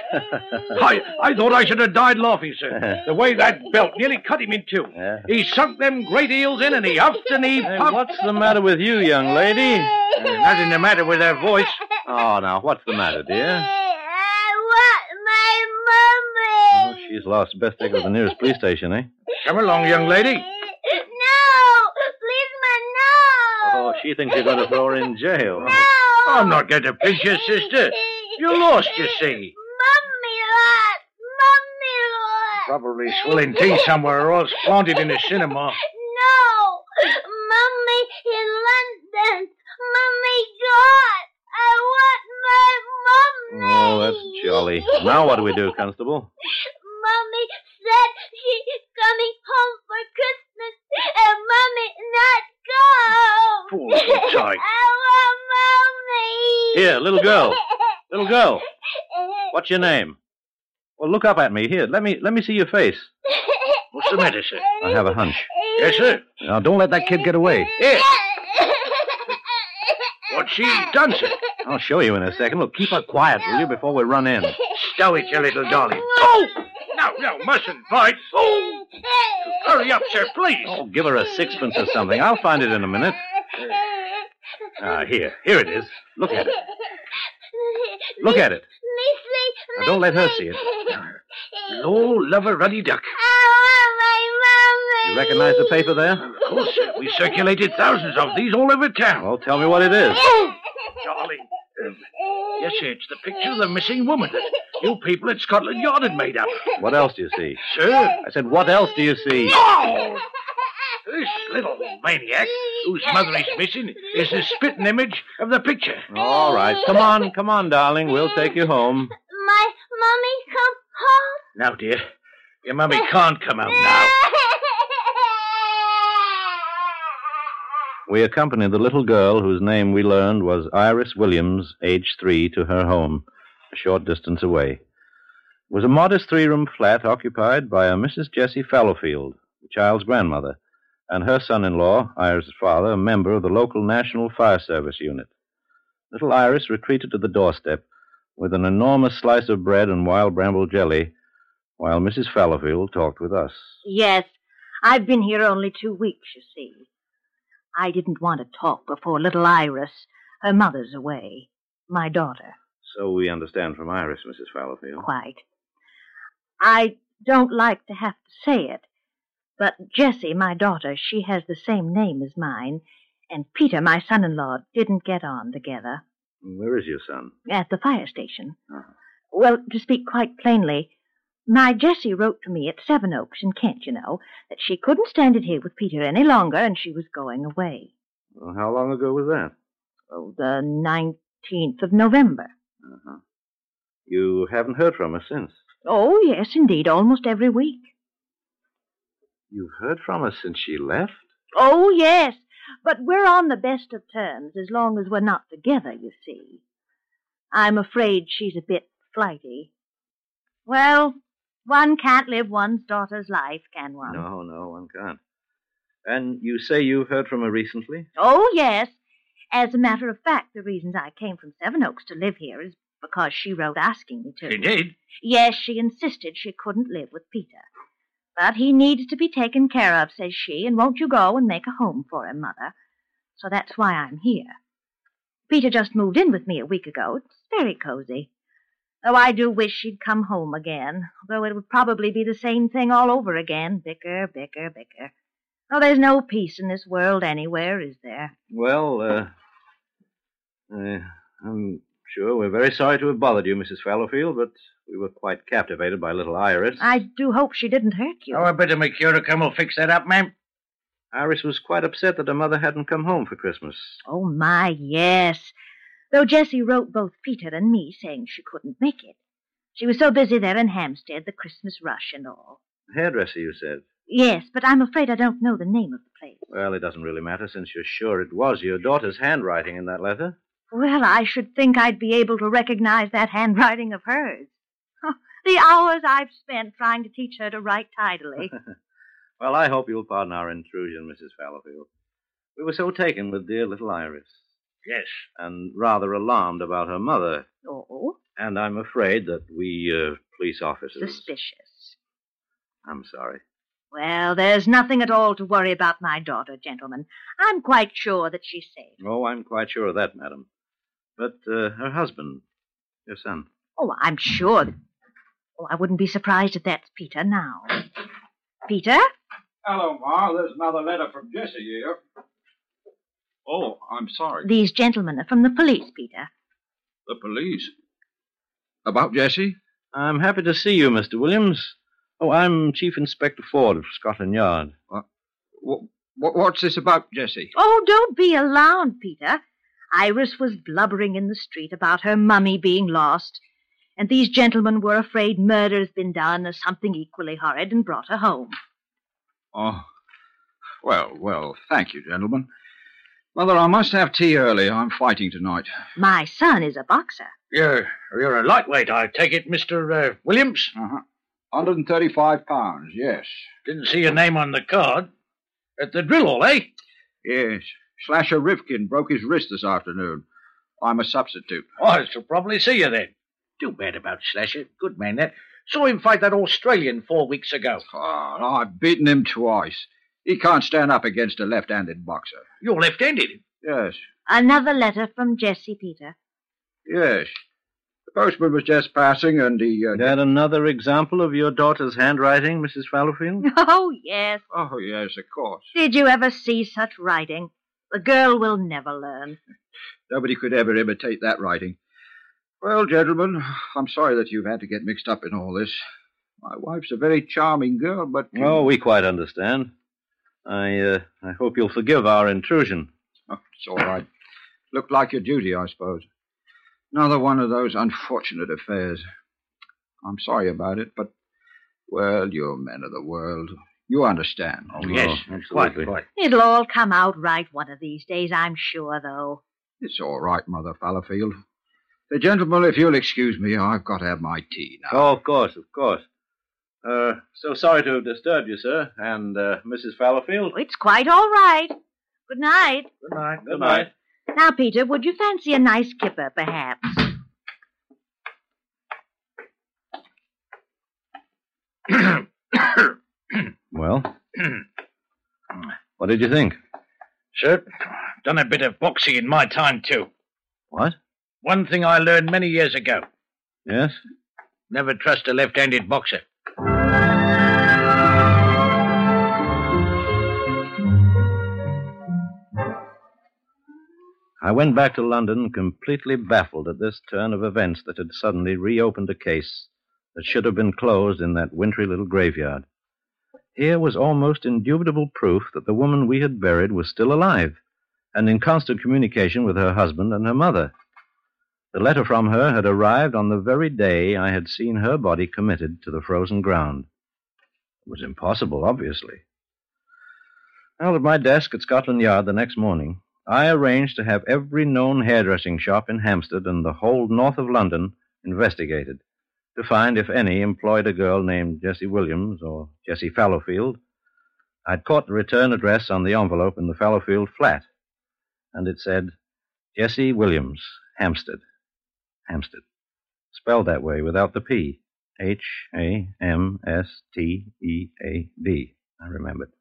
I thought I should have died laughing, sir. The way that belt nearly cut him in two. Yeah. He sunk them great eels in, and he huffed and he puffed. Hey, what's the matter with you, young lady? Nothing the matter with her voice. Oh, now, what's the matter, dear? I want my mummy. Oh, she's lost. Best take her to the nearest police station, eh? Come along, young lady. No, please, no. Oh, she thinks you're going to throw her in jail. No. I'm not going to pinch your sister. You're lost, you see. Mummy lost. Probably swilling tea somewhere or else planted in a cinema. No. Mummy in London. Mummy gone. I want my mummy. Oh, that's jolly. Now what do we do, Constable? Mummy said she's coming home for Christmas and Mummy not gone. Poor little child. I want Mummy. Here, little girl. Little girl. What's your name? Well, look up at me. Here, let me see your face. What's the matter, sir? I have a hunch. Yes, sir. Now, don't let that kid get away. Here. What's she done, sir? I'll show you in a second. Look, keep her quiet, will you, before we run in. Stow it, you little darling. Oh! No, mustn't bite. Oh! Hurry up, sir, please. Oh, give her a sixpence or something. I'll find it in a minute. Here it is. Look at it. Look at it. Now, don't let her see it. No, lover, ruddy duck. I want my mummy. You recognize the paper there? Of course, sir. We circulated thousands of these all over town. Well, tell me what it is. Darling. Yes, sir, it's the picture of the missing woman that you people at Scotland Yard had made up. What else do you see? Sir? I said, what else do you see? No! This little maniac, whose mother is missing, is the spitting image of the picture. All right, come on, darling, we'll take you home. My mummy come home? Now, dear, your mummy can't come out now. We accompanied the little girl, whose name we learned was Iris Williams, age 3, to her home, a short distance away. It was a modest three-room flat occupied by a Mrs. Jessie Fallowfield, the child's grandmother, and her son-in-law, Iris' father, a member of the local National Fire Service unit. Little Iris retreated to the doorstep with an enormous slice of bread and wild bramble jelly, while Mrs. Fallowfield talked with us. Yes, I've been here only 2 weeks, you see. I didn't want to talk before little Iris. Her mother's away, my daughter. So we understand from Iris, Mrs. Fallowfield. Quite. I don't like to have to say it, but Jessie, my daughter, she has the same name as mine, and Peter, my son-in-law, didn't get on together. Where is your son? At the fire station. Uh-huh. Well, to speak quite plainly, my Jessie wrote to me at Seven Oaks in Kent, you know, that she couldn't stand it here with Peter any longer, and she was going away. Well, how long ago was that? Oh, the 19th of November. Uh-huh. You haven't heard from her since? Oh, yes, indeed, almost every week. You've heard from her since she left? Oh, yes. But we're on the best of terms as long as we're not together, you see. I'm afraid she's a bit flighty. Well, one can't live one's daughter's life, can one? No, one can't. And you say you've heard from her recently? Oh, yes. As a matter of fact, the reasons I came from Seven Oaks to live here is because she wrote asking me to. She did? Yes, she insisted she couldn't live with Peter. But he needs to be taken care of, says she, and won't you go and make a home for him, Mother? So that's why I'm here. Peter just moved in with me a week ago. It's very cozy. Though I do wish she'd come home again, though it would probably be the same thing all over again. Bicker, bicker, bicker. Oh, there's no peace in this world anywhere, is there? Well, I'm sure we're very sorry to have bothered you, Mrs. Fallowfield, but we were quite captivated by little Iris. I do hope she didn't hurt you. Oh, I better make sure to come. We'll fix that up, ma'am. Iris was quite upset that her mother hadn't come home for Christmas. Oh, my, yes. Though Jessie wrote both Peter and me saying she couldn't make it. She was so busy there in Hampstead, the Christmas rush and all. Hairdresser, you said? Yes, but I'm afraid I don't know the name of the place. Well, it doesn't really matter, since you're sure it was your daughter's handwriting in that letter. Well, I should think I'd be able to recognize that handwriting of hers. Oh, the hours I've spent trying to teach her to write tidily. Well, I hope you'll pardon our intrusion, Mrs. Fallowfield. We were so taken with dear little Iris. Yes. And rather alarmed about her mother. Oh? And I'm afraid that we, police officers... Suspicious. I'm sorry. Well, there's nothing at all to worry about my daughter, gentlemen. I'm quite sure that she's safe. Oh, I'm quite sure of that, madam. But her husband, your son. Oh, I'm sure. Oh, I wouldn't be surprised if that's Peter now. Peter? Hello, Ma. There's another letter from Jessie here. Oh, I'm sorry. These gentlemen are from the police, Peter. The police? About Jessie? I'm happy to see you, Mr. Williams. Oh, I'm Chief Inspector Ford of Scotland Yard. What's this about, Jessie? Oh, don't be alarmed, Peter. Iris was blubbering in the street about her mummy being lost, and these gentlemen were afraid murder has been done or something equally horrid and brought her home. Oh, well, thank you, gentlemen. Mother, I must have tea early. I'm fighting tonight. My son is a boxer. You're a lightweight, I take it, Mr. Williams? Uh-huh. 135 pounds, yes. Didn't see your name on the card. At the drill hall, eh? Yes. Slasher Rifkin broke his wrist this afternoon. I'm a substitute. Oh, I shall probably see you then. Too bad about Slasher. Good man, that. Saw him fight that Australian 4 weeks ago. Oh, no, I've beaten him twice. He can't stand up against a left-handed boxer. You're left-handed? Yes. Another letter from Jessie, Peter. Yes. The postman was just passing, and he... That another example of your daughter's handwriting, Mrs. Fallowfield? Oh, yes. Oh, yes, of course. Did you ever see such writing? The girl will never learn. Nobody could ever imitate that writing. Well, gentlemen, I'm sorry that you've had to get mixed up in all this. My wife's a very charming girl, but... Oh, we quite understand. I hope you'll forgive our intrusion. Oh, it's all right. Looked like your duty, I suppose. Another one of those unfortunate affairs. I'm sorry about it, but, well, you're men of the world. You understand. Oh, yes, absolutely. Quite. It'll all come out right one of these days, I'm sure, though. It's all right, Mother Fallowfield. The gentleman, if you'll excuse me, I've got to have my tea now. Oh, of course. So sorry to have disturbed you, sir, and Mrs. Fallowfield. Oh, it's quite all right. Good night. Good night. Now, Peter, would you fancy a nice kipper, perhaps? Well? What did you think? Sir, I've done a bit of boxing in my time, too. What? One thing I learned many years ago. Yes? Never trust a left-handed boxer. I went back to London completely baffled at this turn of events that had suddenly reopened a case that should have been closed in that wintry little graveyard. Here was almost indubitable proof that the woman we had buried was still alive and in constant communication with her husband and her mother. The letter from her had arrived on the very day I had seen her body committed to the frozen ground. It was impossible, obviously. Well, at my desk at Scotland Yard the next morning, I arranged to have every known hairdressing shop in Hampstead and the whole north of London investigated to find if any employed a girl named Jessie Williams or Jessie Fallowfield. I'd caught the return address on the envelope in the Fallowfield flat, and it said, Jessie Williams, Hampstead. Hampstead. Spelled that way without the P. Hamstead, I remembered.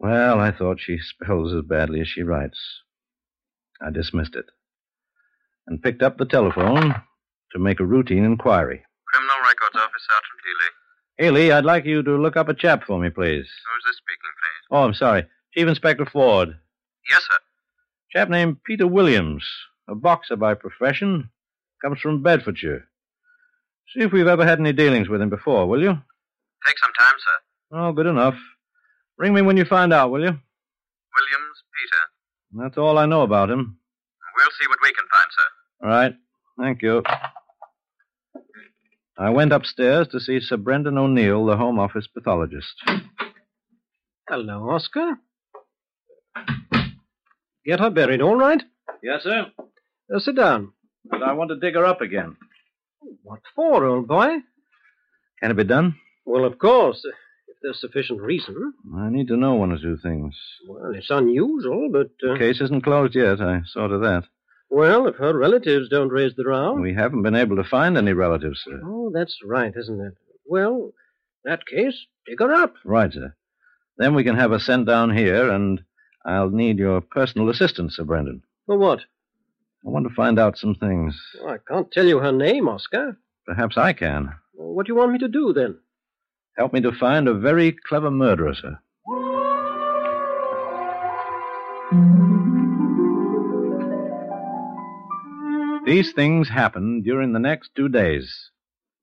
Well, I thought, she spells as badly as she writes. I dismissed it and picked up the telephone to make a routine inquiry. Criminal Records Office, Sergeant Healy. Healy, I'd like you to look up a chap for me, please. Who's this speaking, please? Oh, I'm sorry. Chief Inspector Ford. Yes, sir. Chap named Peter Williams, a boxer by profession, comes from Bedfordshire. See if we've ever had any dealings with him before, will you? Take some time, sir. Oh, good enough. Ring me when you find out, will you? Williams Peter. That's all I know about him. We'll see what we can find, sir. All right. Thank you. I went upstairs to see Sir Brendan O'Neill, the Home Office pathologist. Hello, Oscar. Get her buried, all right? Yes, sir. Sit down. But I want to dig her up again. What for, old boy? Can it be done? Well, of course. There's sufficient reason. I need to know one or two things. Well, it's unusual, but... The case isn't closed yet. I saw to that. Well, if her relatives don't raise the row... We haven't been able to find any relatives, sir. Oh, that's right, isn't it? Well, in that case, dig her up. Right, sir. Then we can have her sent down here, and I'll need your personal assistance, Sir Brendan. For what? I want to find out some things. Well, I can't tell you her name, Oscar. Perhaps I can. Well, what do you want me to do, then? Help me to find a very clever murderer, sir. These things happened during the next 2 days.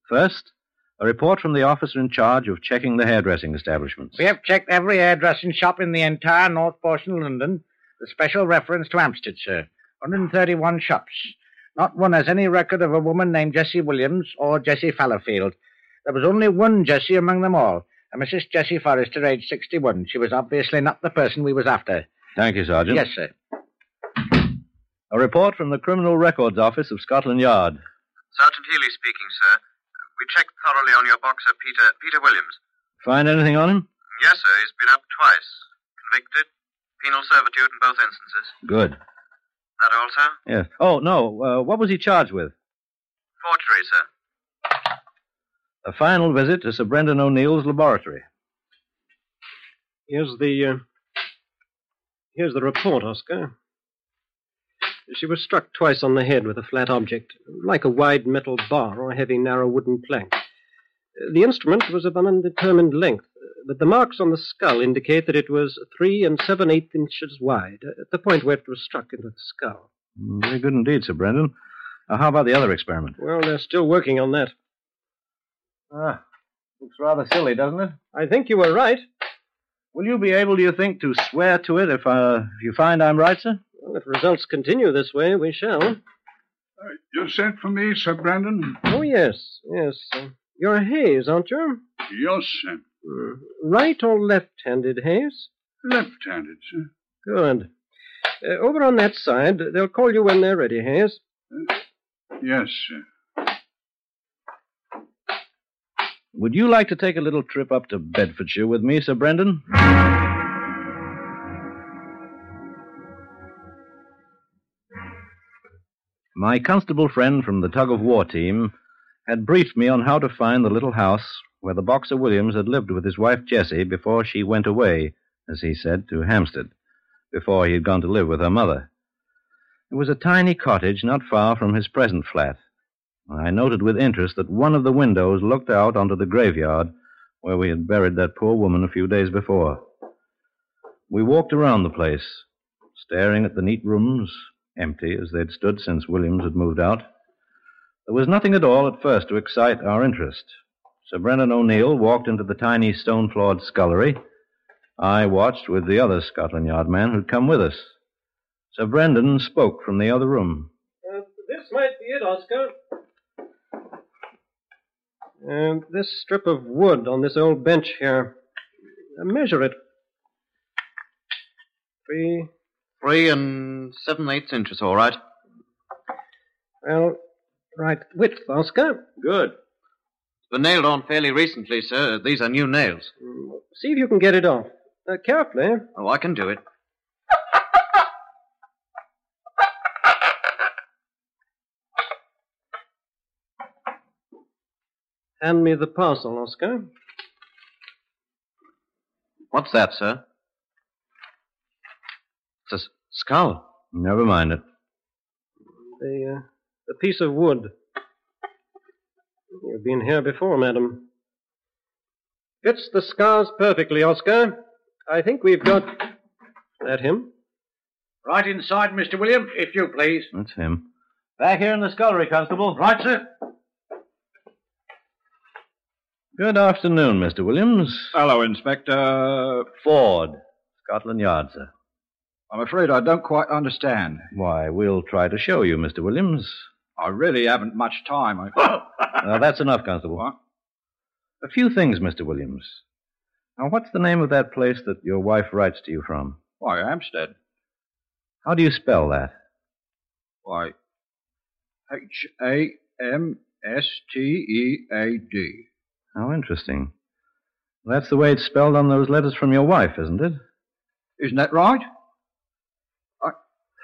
First, a report from the officer in charge of checking the hairdressing establishments. We have checked every hairdressing shop in the entire north portion of London, with special reference to Hampstead, sir. 131 shops. Not one has any record of a woman named Jessie Williams or Jessie Fallowfield. There was only one Jessie among them all, a Mrs. Jessie Forrester, age 61. She was obviously not the person we was after. Thank you, Sergeant. Yes, sir. A report from the Criminal Records Office of Scotland Yard. Sergeant Healy speaking, sir. We checked thoroughly on your boxer, Peter Williams. Find anything on him? Yes, sir. He's been up twice. Convicted. Penal servitude in both instances. Good. That all, sir? Yes. Oh, no. What was he charged with? Forgery, sir. A final visit to Sir Brendan O'Neill's laboratory. Here's the report, Oscar. She was struck twice on the head with a flat object, like a wide metal bar or a heavy, narrow wooden plank. The instrument was of an undetermined length, but the marks on the skull indicate that it was 3 7/8 inches wide, at the point where it was struck into the skull. Very good indeed, Sir Brendan. How about the other experiment? Well, they're still working on that. Ah, looks rather silly, doesn't it? I think you were right. Will you be able, do you think, to swear to it if you find I'm right, sir? Well, if results continue this way, we shall. You sent for me, Sir Brendan? Oh, yes. You're Hayes, aren't you? Yes, sir. Right or left-handed, Hayes? Left-handed, sir. Good. Over on that side, they'll call you when they're ready, Hayes. Yes, sir. Would you like to take a little trip up to Bedfordshire with me, Sir Brendan? My constable friend from the tug-of-war team had briefed me on how to find the little house where the boxer Williams had lived with his wife Jessie before she went away, as he said, to Hampstead, before he had gone to live with her mother. It was a tiny cottage not far from his present flat. I noted with interest that one of the windows looked out onto the graveyard where we had buried that poor woman a few days before. We walked around the place, staring at the neat rooms, empty as they'd stood since Williams had moved out. There was nothing at all at first to excite our interest. Sir Brendan O'Neill walked into the tiny stone-floored scullery. I watched with the other Scotland Yard man who'd come with us. Sir Brendan spoke from the other room. This might be it, Oscar. This strip of wood on this old bench here. Measure it. Three and 7/8 inches, all right. Well, right width, Oscar. Good. It's been nailed on fairly recently, sir. These are new nails. See if you can get it off. Carefully. Oh, I can do it. Hand me the parcel, Oscar. What's that, sir? It's a skull. Never mind it. The piece of wood. You've been here before, madam. Fits the scars perfectly, Oscar. I think we've got... that him? Right inside, Mr. William, if you please. That's him. Back here in the scullery, Constable. Right, sir. Good afternoon, Mr. Williams. Hello, Inspector... Ford, Scotland Yard, sir. I'm afraid I don't quite understand. Why, we'll try to show you, Mr. Williams. I really haven't much time. Now, that's enough, Constable. What? A few things, Mr. Williams. Now, what's the name of that place that your wife writes to you from? Why, Hampstead. How do you spell that? Why, Hamstead. How interesting. That's the way it's spelled on those letters from your wife, isn't it? Isn't that right?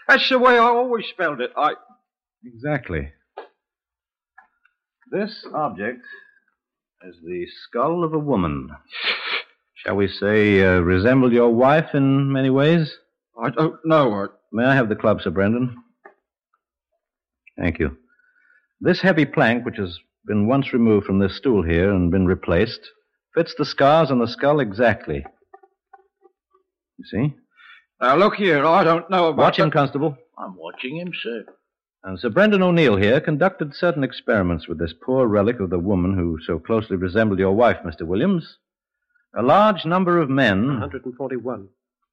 That's the way I always spelled it. Exactly. This object is the skull of a woman. Shall we say, resembled your wife in many ways? I don't know. May I have the club, Sir Brendan? Thank you. This heavy plank, which is... been once removed from this stool here and been replaced. Fits the scars on the skull exactly. You see? Now, look here, I don't know about... Watch him, Constable. I'm watching him, sir. And Sir Brendan O'Neill here conducted certain experiments with this poor relic of the woman who so closely resembled your wife, Mr. Williams. A large number of men... 141.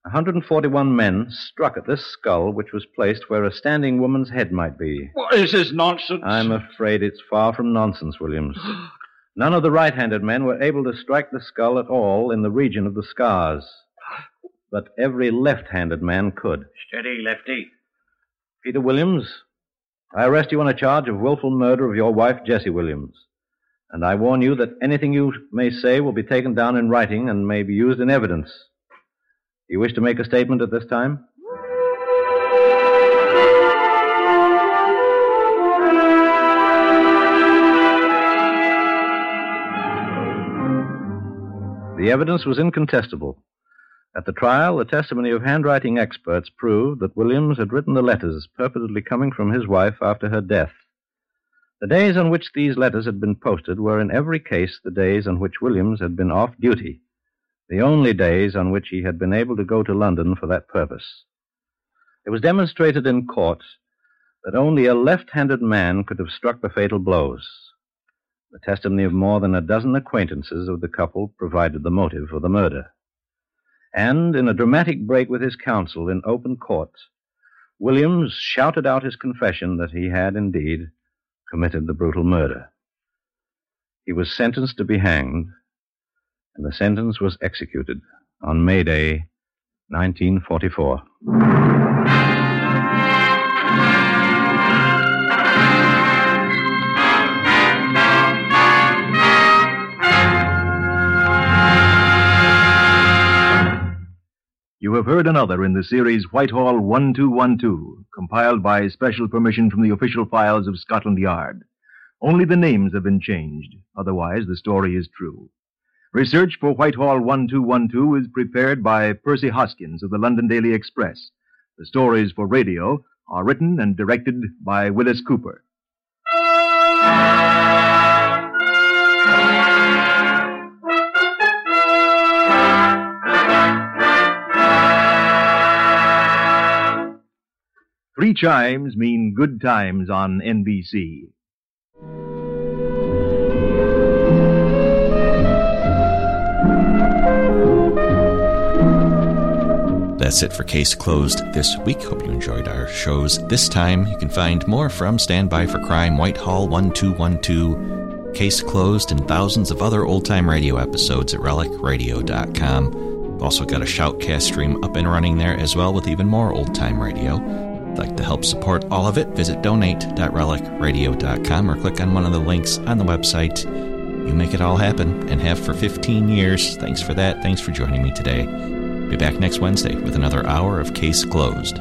141 men struck at this skull, which was placed where a standing woman's head might be. What is this nonsense? I'm afraid it's far from nonsense, Williams. None of the right-handed men were able to strike the skull at all in the region of the scars. But every left-handed man could. Steady, Lefty. Peter Williams, I arrest you on a charge of willful murder of your wife, Jessie Williams. And I warn you that anything you may say will be taken down in writing and may be used in evidence. You wish to make a statement at this time? The evidence was incontestable. At the trial, the testimony of handwriting experts proved that Williams had written the letters purportedly coming from his wife after her death. The days on which these letters had been posted were in every case the days on which Williams had been off duty. The only days on which he had been able to go to London for that purpose. It was demonstrated in court that only a left-handed man could have struck the fatal blows. The testimony of more than a dozen acquaintances of the couple provided the motive for the murder. And in a dramatic break with his counsel in open court, Williams shouted out his confession that he had indeed committed the brutal murder. He was sentenced to be hanged, and the sentence was executed on May Day, 1944. You have heard another in the series Whitehall 1212, compiled by special permission from the official files of Scotland Yard. Only the names have been changed. Otherwise, the story is true. Research for Whitehall 1212 is prepared by Percy Hoskins of the London Daily Express. The stories for radio are written and directed by Willis Cooper. Three chimes mean good times on NBC. That's it for Case Closed this week. Hope you enjoyed our shows this time. You can find more from Stand By for Crime, Whitehall 1212, Case Closed, and thousands of other old-time radio episodes at relicradio.com. Also got a Shoutcast stream up and running there as well with even more old-time radio. If you'd like to help support all of it, visit donate.relicradio.com or click on one of the links on the website. You make it all happen and have for 15 years. Thanks for that. Thanks for joining me today. Be back next Wednesday with another hour of Case Closed.